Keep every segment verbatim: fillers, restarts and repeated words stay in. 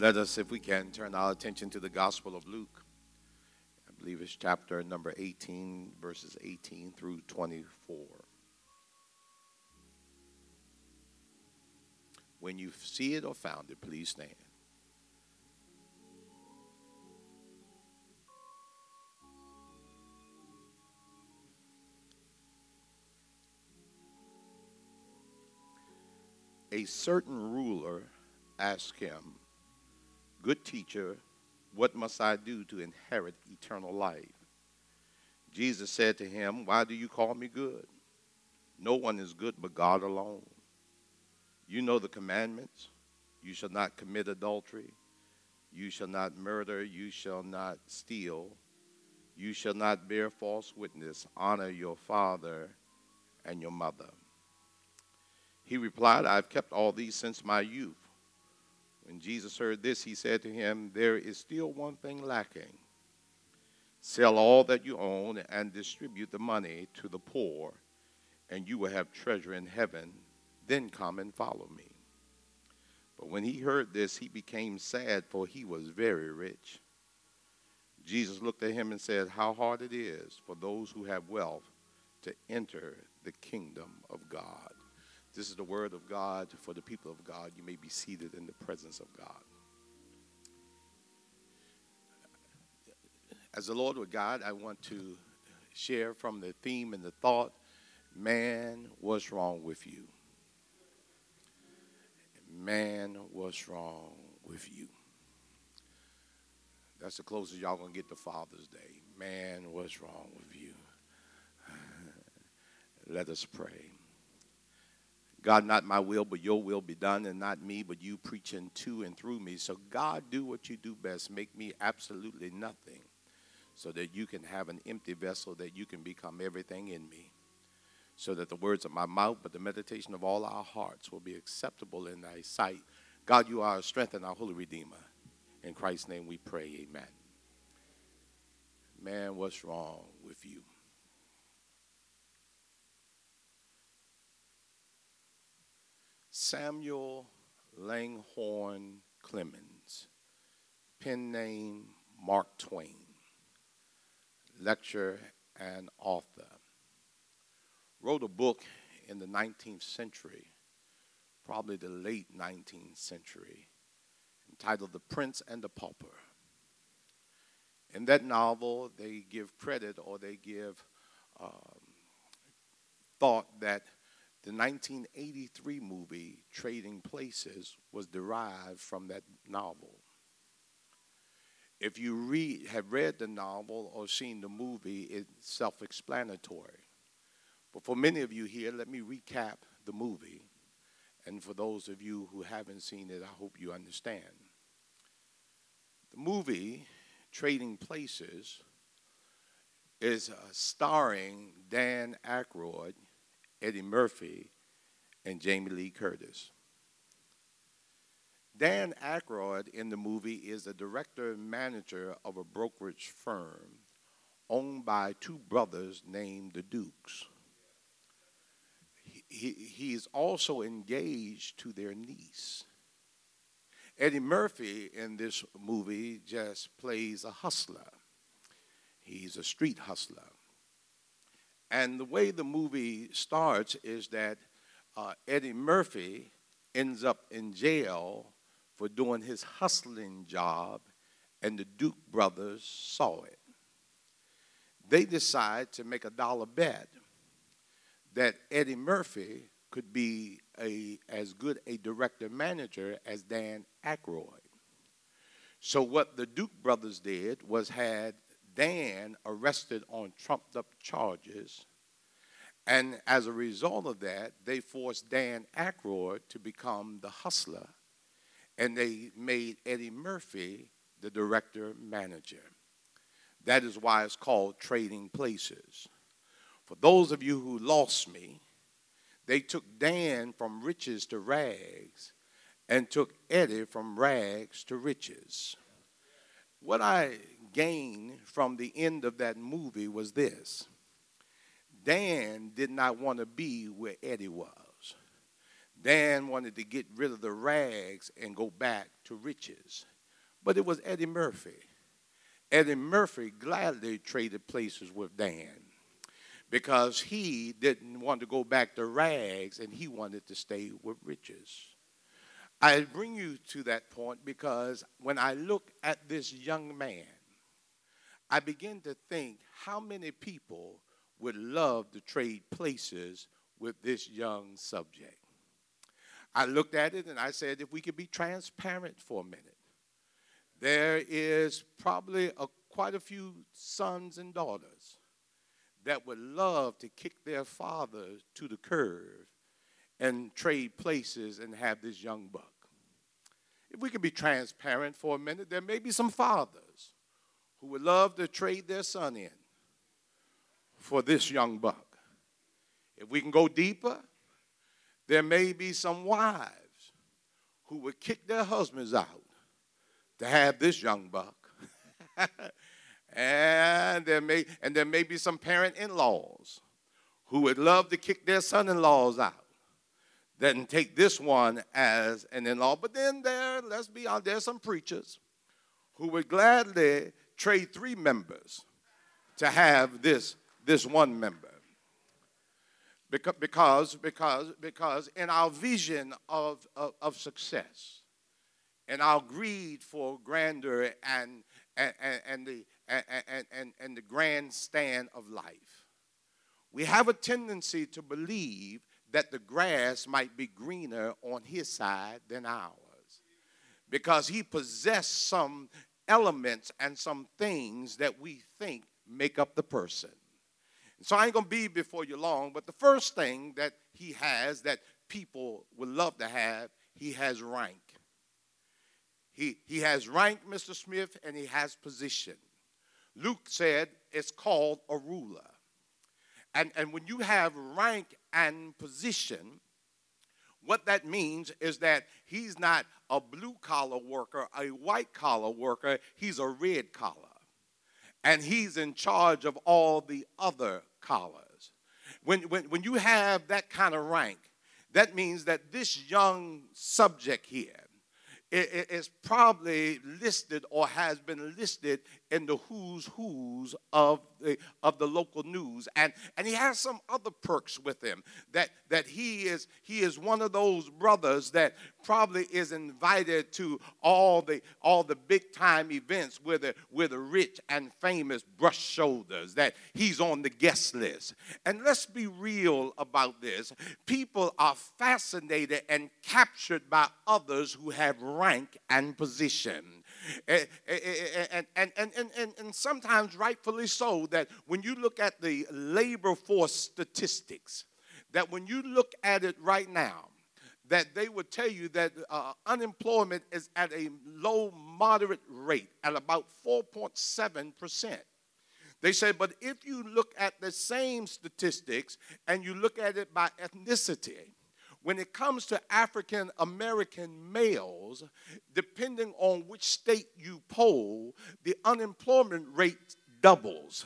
Let us, if we can, turn our attention to the Gospel of Luke. I believe it's chapter number eighteen, verses eighteen through twenty-four. When you see it or found it, please stand. A certain ruler asked him, "Good teacher, what must I do to inherit eternal life?" Jesus said to him, "Why do you call me good? No one is good but God alone. You know the commandments. You shall not commit adultery. You shall not murder. You shall not steal. You shall not bear false witness. Honor your father and your mother." He replied, "I've kept all these since my youth." When Jesus heard this, he said to him, "There is still one thing lacking. Sell all that you own and distribute the money to the poor, and you will have treasure in heaven. Then come and follow me." But when he heard this, he became sad, for he was very rich. Jesus looked at him and said, "How hard it is for those who have wealth to enter the kingdom of God." This is the word of God for the people of God. You may be seated in the presence of God. As the Lord would guide, I want to share from the theme and the thought, man, what's wrong with you? Man, what's wrong with you? That's the closest y'all gonna get to Father's Day. Man, what's wrong with you? Let us pray. God, not my will, but your will be done, and not me, but you preaching to and through me. So, God, do what you do best. Make me absolutely nothing so that you can have an empty vessel, that you can become everything in me, so that the words of my mouth, but the meditation of all our hearts will be acceptable in thy sight. God, you are our strength and our holy redeemer. In Christ's name we pray, amen. Man, what's wrong with you? Samuel Langhorne Clemens, pen name Mark Twain, lecturer and author, wrote a book in the nineteenth century, probably the late nineteenth century, entitled The Prince and the Pauper. In that novel, they give credit or they give um, thought that the nineteen eighty-three movie, Trading Places, was derived from that novel. If you read, have read the novel or seen the movie, it's self-explanatory. But for many of you here, let me recap the movie. And for those of you who haven't seen it, I hope you understand. The movie, Trading Places, is uh, starring Dan Aykroyd, Eddie Murphy, and Jamie Lee Curtis. Dan Aykroyd in the movie is the director and manager of a brokerage firm owned by two brothers named the Dukes. He, he, he is also engaged to their niece. Eddie Murphy in this movie just plays a hustler. He's a street hustler. And the way the movie starts is that uh, Eddie Murphy ends up in jail for doing his hustling job, and the Duke brothers saw it. They decide to make a dollar bet that Eddie Murphy could be a, as good a director-manager as Dan Aykroyd. So what the Duke brothers did was had Dan arrested on trumped-up charges, and as a result of that, they forced Dan Aykroyd to become the hustler, and they made Eddie Murphy the director-manager. That is why it's called Trading Places. For those of you who lost me, they took Dan from riches to rags and took Eddie from rags to riches. What I gained from the end of that movie was this. Dan did not want to be where Eddie was. Dan wanted to get rid of the rags and go back to riches. But it was Eddie Murphy. Eddie Murphy gladly traded places with Dan because he didn't want to go back to rags and he wanted to stay with riches. I bring you to that point because when I look at this young man, I begin to think how many people would love to trade places with this young subject. I looked at it and I said, if we could be transparent for a minute, there is probably a, quite a few sons and daughters that would love to kick their father to the curb and trade places and have this young buck. If we could be transparent for a minute, there may be some fathers who would love to trade their son in for this young buck. If we can go deeper, there may be some wives who would kick their husbands out to have this young buck. and there may and there may be some parent-in-laws who would love to kick their son-in-laws out, then take this one as an in-law. But then there, let's be honest, there's some preachers who would gladly trade three members to have this, this one member. Because, because, because, because in our vision of, of, of success, and our greed for grandeur and, and, and, the, and, and, and the grandstand of life, we have a tendency to believe that the grass might be greener on his side than ours because he possessed some elements and some things that we think make up the person. And so I ain't going to be before you long, but the first thing that he has that people would love to have, he has rank. He, he has rank, Mister Smith, and he has position. Luke said it's called a ruler. And, and when you have rank and position, what that means is that he's not a blue-collar worker, a white-collar worker. He's a red-collar. And he's in charge of all the other collars. When, when, when you have that kind of rank, that means that this young subject here, it is probably listed or has been listed in the who's who's of the, of the local news. And, and he has some other perks with him, that, that he is he is one of those brothers that probably is invited to all the all the big-time events where the, where the rich and famous brush shoulders, that he's on the guest list. And let's be real about this. People are fascinated and captured by others who have rank and position. And, and, and, and, and, and sometimes rightfully so, that when you look at the labor force statistics, that when you look at it right now, that they would tell you that uh, unemployment is at a low, moderate rate at about four point seven percent. They say, but if you look at the same statistics and you look at it by ethnicity, when it comes to African American males, depending on which state you poll, the unemployment rate doubles.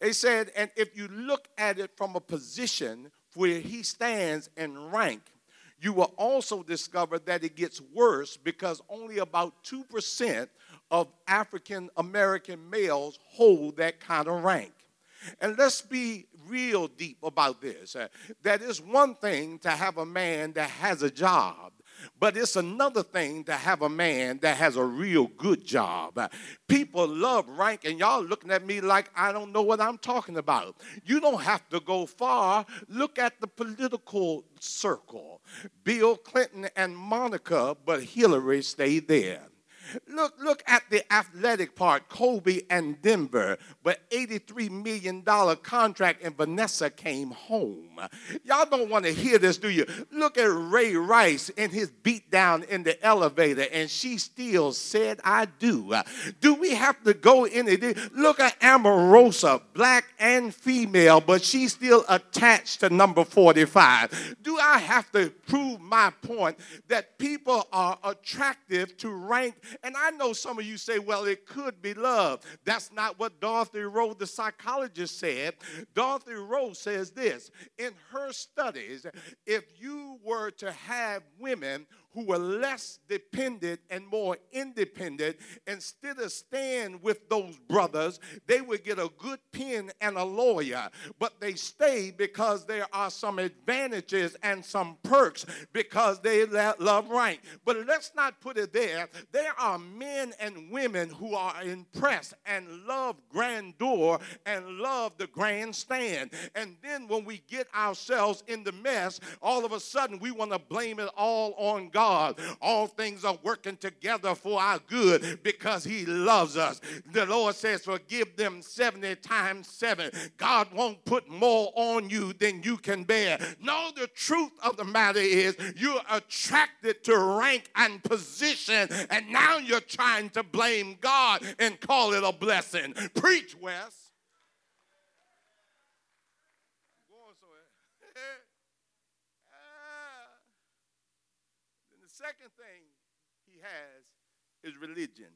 They said, and if you look at it from a position where he stands in rank, you will also discover that it gets worse because only about two percent of African American males hold that kind of rank. And let's be real deep about this. Uh, that is one thing to have a man that has a job, but it's another thing to have a man that has a real good job. Uh, people love rank, and y'all looking at me like I don't know what I'm talking about. You don't have to go far. Look at the political circle. Bill Clinton and Monica, but Hillary stayed there. Look, look at the athletic part, Kobe and Denver, but eighty-three million dollars contract and Vanessa came home. Y'all don't want to hear this, do you? Look at Ray Rice and his beatdown in the elevator, and she still said, I do. Do we have to go in it? Look at Amorosa, black and female, but she's still attached to number forty-five. Do I have to prove my point that people are attractive to rank And I know some of you say, well, it could be love. That's not what Dorothy Rowe, the psychologist, said. Dorothy Rowe says this. In her studies, if you were to have women who were less dependent and more independent, instead of staying with those brothers, they would get a good pen and a lawyer. But they stay because there are some advantages and some perks because they love right. But let's not put it there. There are men and women who are impressed and love grandeur and love the grandstand. And then when we get ourselves in the mess, all of a sudden we want to blame it all on God. God. All things are working together for our good because he loves us. The Lord says, forgive them seventy times seven. God won't put more on you than you can bear. No, the truth of the matter is you're attracted to rank and position, and now you're trying to blame God and call it a blessing. Preach, Wes. Second thing he has is religion.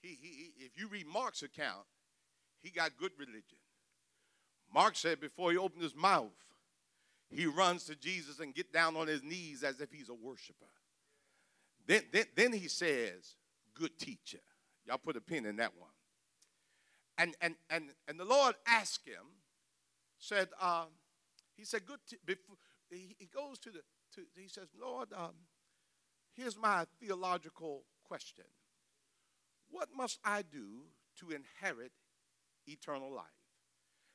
He, he, if you read Mark's account, he got good religion. Mark said before he opened his mouth, he runs to Jesus and gets down on his knees as if he's a worshiper. Then, then, then he says, good teacher. Y'all put a pin in that one. And, and, and, and the Lord asked him, said, uh, he said, good te- before, He goes to the, to, he says, Lord, um, here's my theological question. What must I do to inherit eternal life?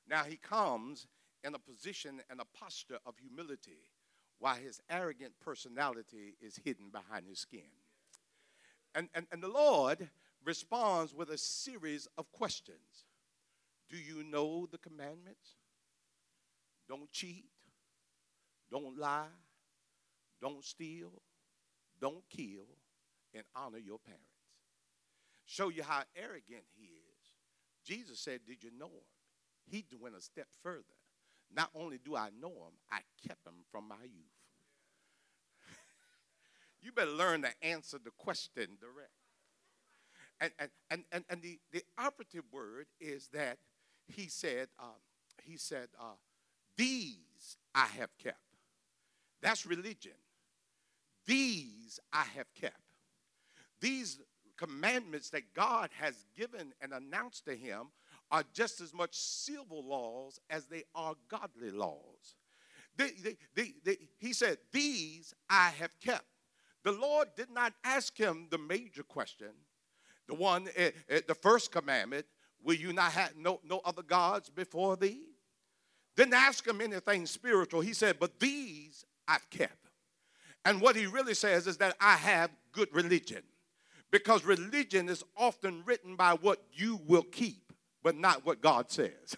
Now he comes in a position and a posture of humility while his arrogant personality is hidden behind his skin. And, and, and the Lord responds with a series of questions. Do you know the commandments? Don't cheat. Don't lie, don't steal, don't kill, and honor your parents. Show you how arrogant he is. Jesus said, did you know him? He went a step further. Not only do I know him, I kept him from my youth. You better learn to answer the question direct. And, and, and, and, and the, the operative word is that he said, um, he said, uh, these I have kept. That's religion. These I have kept. These commandments that God has given and announced to him are just as much civil laws as they are godly laws. They, they, they, they, he said, these I have kept. The Lord did not ask him the major question, the one, uh, uh, the first commandment, will you not have no, no other gods before thee? Didn't ask him anything spiritual. He said, but these I've kept. And what he really says is that I have good religion. Because religion is often written by what you will keep, but not what God says.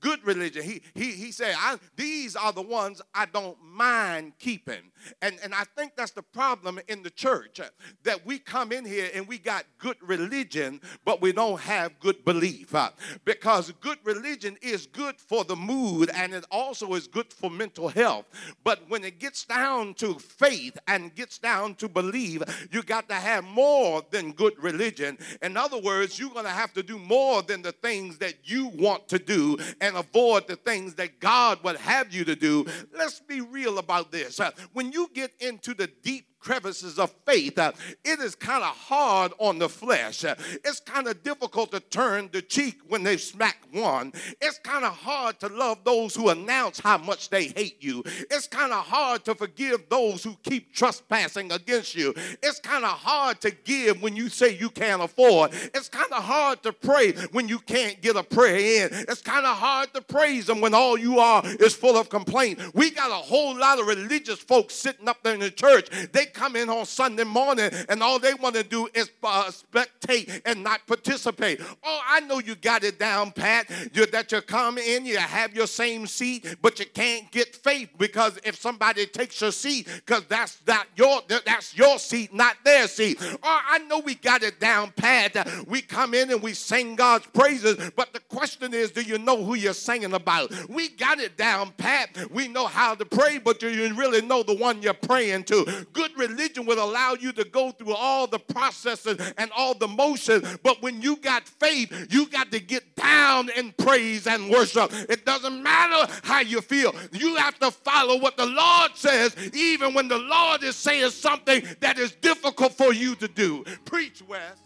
Good religion. He he he said, I, these are the ones I don't mind keeping. And, and I think that's the problem in the church, that we come in here and we got good religion, but we don't have good belief. Uh, because good religion is good for the mood, and it also is good for mental health. But when it gets down to faith and gets down to believe, you got to have more than good religion. In other words, you're going to have to do more than the things that you want to do and avoid the things that God would have you to do. Let's be real about this. When you get into the deep crevices of faith, uh, it is kind of hard on the flesh. Uh, it's kind of difficult to turn the cheek when they smack one. It's kind of hard to love those who announce how much they hate you. It's kind of hard to forgive those who keep trespassing against you. It's kind of hard to give when you say you can't afford. It's kind of hard to pray when you can't get a prayer in. It's kind of hard to praise them when all you are is full of complaint. We got a whole lot of religious folks sitting up there in the church. They come in on Sunday morning and all they want to do is uh, spectate and not participate. Oh, I know you got it down, Pat, you, that you come in, you have your same seat, but you can't get faith because if somebody takes your seat, because that's not your, that's your seat, not their seat. Oh, I know we got it down, Pat. We come in and we sing God's praises, but the question is, do you know who you're singing about? We got it down, Pat. We know how to pray, but do you really know the one you're praying to? Good religion will allow you to go through all the processes and all the motions, but when you got faith, you got to get down and praise and worship. It doesn't matter how you feel. You have to follow what the Lord says, even when the Lord is saying something that is difficult for you to do. Preach, Wes.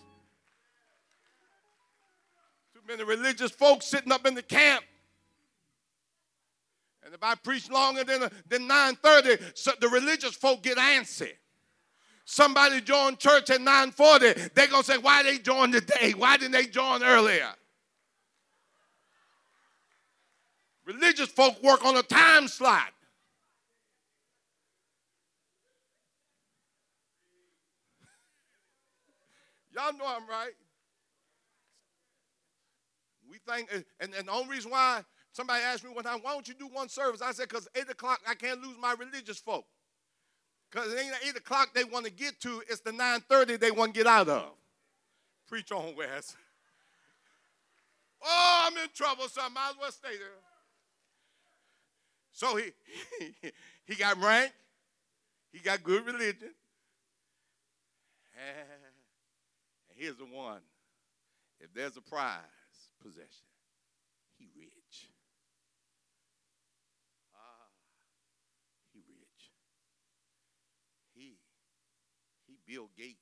Too many religious folks sitting up in the camp. And if I preach longer than, than nine thirty, so the religious folk get antsy. Somebody joined church at nine forty. They're going to say, why they joined today? Why didn't they join earlier? Religious folk work on a time slot. Y'all know I'm right. We think, and, and the only reason why somebody asked me one time, why don't you do one service? I said, because eight o'clock, I can't lose my religious folk. Because it ain't eight o'clock they want to get to, it's the nine thirty they want to get out of. Preach on, Wes. Oh, I'm in trouble, so I might as well stay there. So he, he, he got rank, he got good religion, and here's the one. If there's a prize possession, he rich. Bill Gates,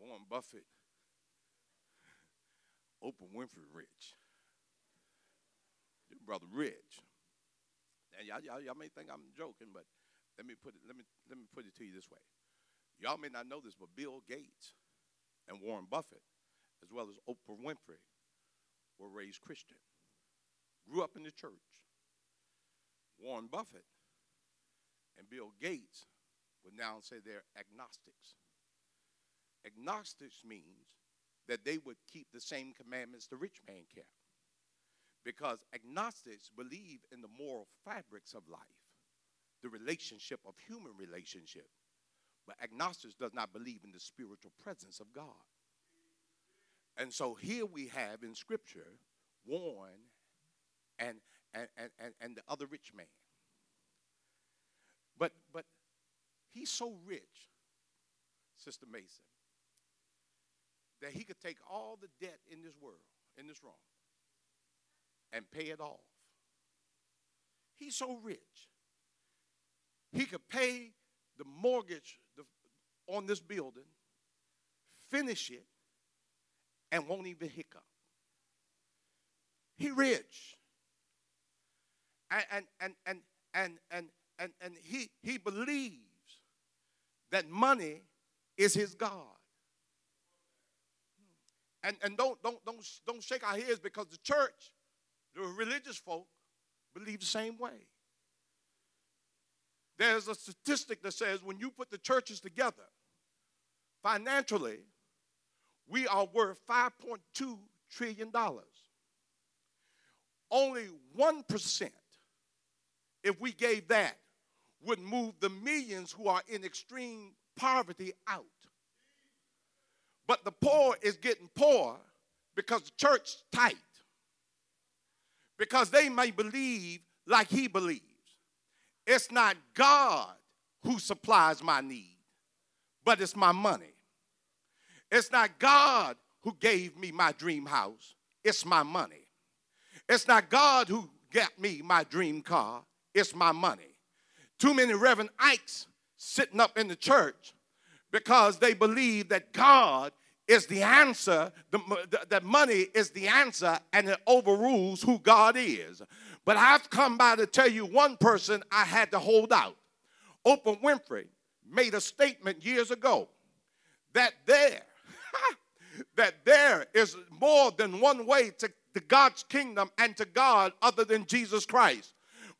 Warren Buffett, Oprah Winfrey rich. Your brother rich. Now y'all, y'all, y'all may think I'm joking, but let me put it, let me let me put it to you this way. Y'all may not know this, but Bill Gates and Warren Buffett, as well as Oprah Winfrey, were raised Christian. Grew up in the church. Warren Buffett and Bill Gates would now say they're agnostics. Agnostics means that they would keep the same commandments the rich man kept, because agnostics believe in the moral fabrics of life, the relationship of human relationship, but agnostics does not believe in the spiritual presence of God. And so here we have in Scripture Warren and and and and, and the other rich man. But but. He's so rich, Sister Mason, that he could take all the debt in this world, in this room, and pay it off. He's so rich, he could pay the mortgage on this building, finish it, and won't even hiccup. He rich. And and and and and and and, and he he believes that money is his God. And, and don't, don't, don't, don't shake our heads, because the church, the religious folk, believe the same way. There's a statistic that says when you put the churches together, financially, we are worth five point two trillion dollars. Only one percent, if we gave that, would move the millions who are in extreme poverty out. But the poor is getting poor because the church's tight. Because they may believe like he believes. It's not God who supplies my need, but it's my money. It's not God who gave me my dream house, it's my money. It's not God who got me my dream car, it's my money. Too many Reverend Ikes sitting up in the church because they believe that God is the answer, the, the, that money is the answer, and it overrules who God is. But I've come by to tell you one person I had to hold out. Oprah Winfrey made a statement years ago that there, that there is more than one way to, to God's kingdom and to God other than Jesus Christ.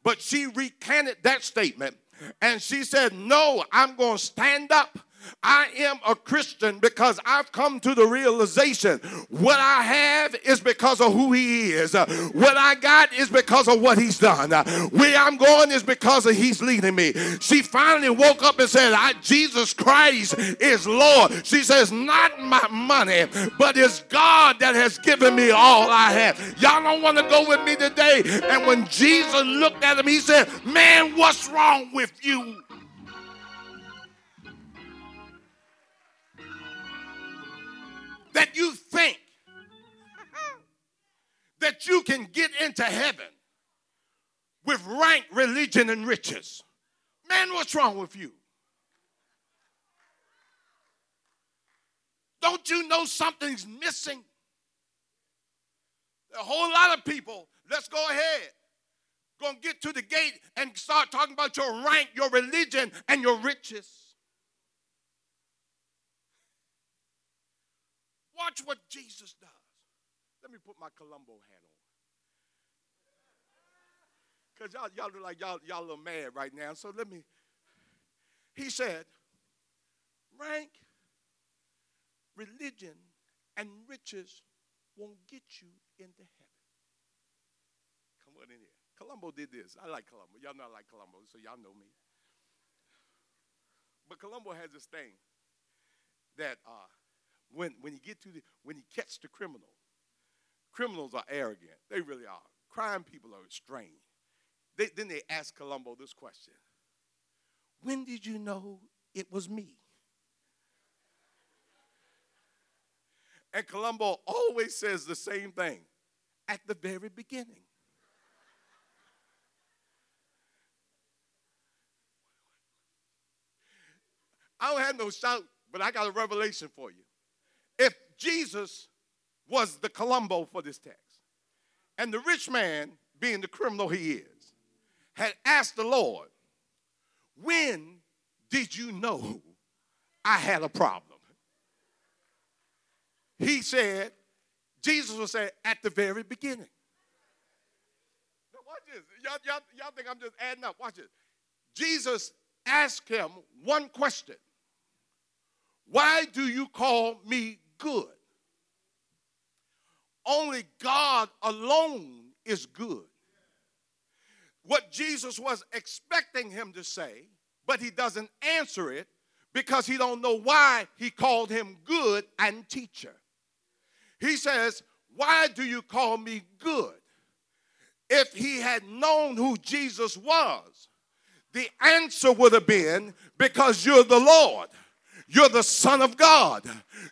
But she recanted that statement And she said, no, I'm going to stand up. I am a Christian because I've come to the realization what I have is because of who he is. What I got is because of what he's done. Where I'm going is because of he's leading me. She finally woke up and said, I, Jesus Christ is Lord. She says, not my money, but it's God that has given me all I have. Y'all don't want to go with me today. And when Jesus looked at him, he said, man, what's wrong with you? That you think that you can get into heaven with rank, religion, and riches. Man, what's wrong with you? Don't you know something's missing? A whole lot of people, let's go ahead, going to get to the gate and start talking about your rank, your religion, and your riches. Watch what Jesus does. Let me put my Columbo hat on. Because y'all, y'all look like y'all, y'all a little mad right now. So let me. He said, rank, religion, and riches won't get you into heaven. Come on in here. Columbo did this. I like Columbo. Y'all know I like Columbo, so y'all know me. But Columbo has this thing that... Uh, When when you get to the when you catch the criminal, criminals are arrogant. They really are. Crime people are strange. They, then they ask Columbo this question: when did you know it was me? And Columbo always says the same thing: at the very beginning. I don't have no shout, but I got a revelation for you. If Jesus was the Columbo for this text, and the rich man, being the criminal he is, had asked the Lord, when did you know I had a problem? He said, Jesus would say, at the very beginning. Now watch this. Y'all, y'all, y'all think I'm just adding up. Watch this. Jesus asked him one question. Why do you call me good? Only God alone is good. What Jesus was expecting him to say, but he doesn't answer it because he don't know why he called him good and teacher. He says, why do you call me good? If he had known who Jesus was, the answer would have been, because you're the Lord. You're the Son of God.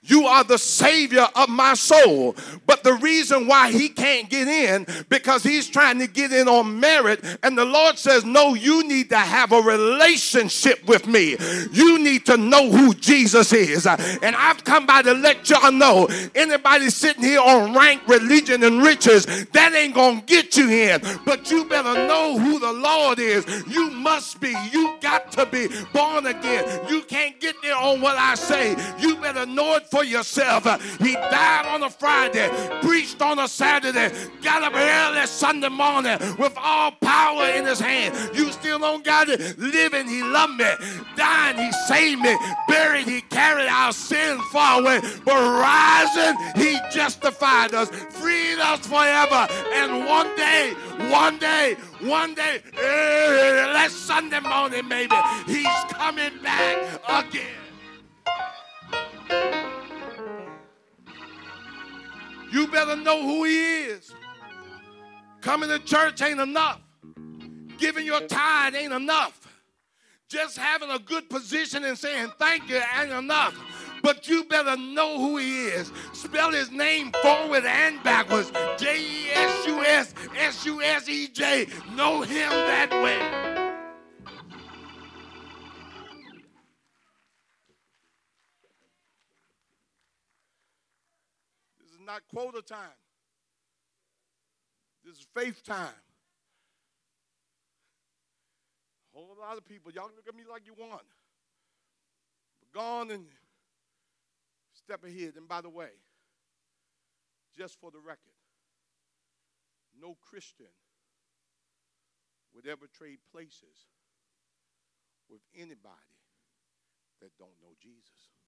You are the Savior of my soul. But the reason why he can't get in, because he's trying to get in on merit. And the Lord says, no, you need to have a relationship with me. You need to know who Jesus is. And I've come by to let y'all know, anybody sitting here on rank, religion, and riches, that ain't going to get you in. But you better know who the Lord is. You must be. You got to be born again. You can't get there on what I say. You better know it for yourself. He died on a Friday, preached on a Saturday, got up early Sunday morning with all power in his hand. You still don't got it? Living, he loved me. Dying, he saved me. Buried, he carried our sin far away. But rising, he justified us, freed us forever. And one day, one day, one day, uh, last Sunday morning maybe, he's coming back again. You better know who he is. Coming to church ain't enough. Giving your tithe ain't enough. Just having a good position and saying thank you ain't enough. But you better know who he is. Spell his name forward and backwards. J E S U S, S U S E J. Know him that way. Not quota time. This is faith time. A whole lot of people, y'all look at me like you want. But go on and step ahead. And by the way, just for the record, no Christian would ever trade places with anybody that don't know Jesus.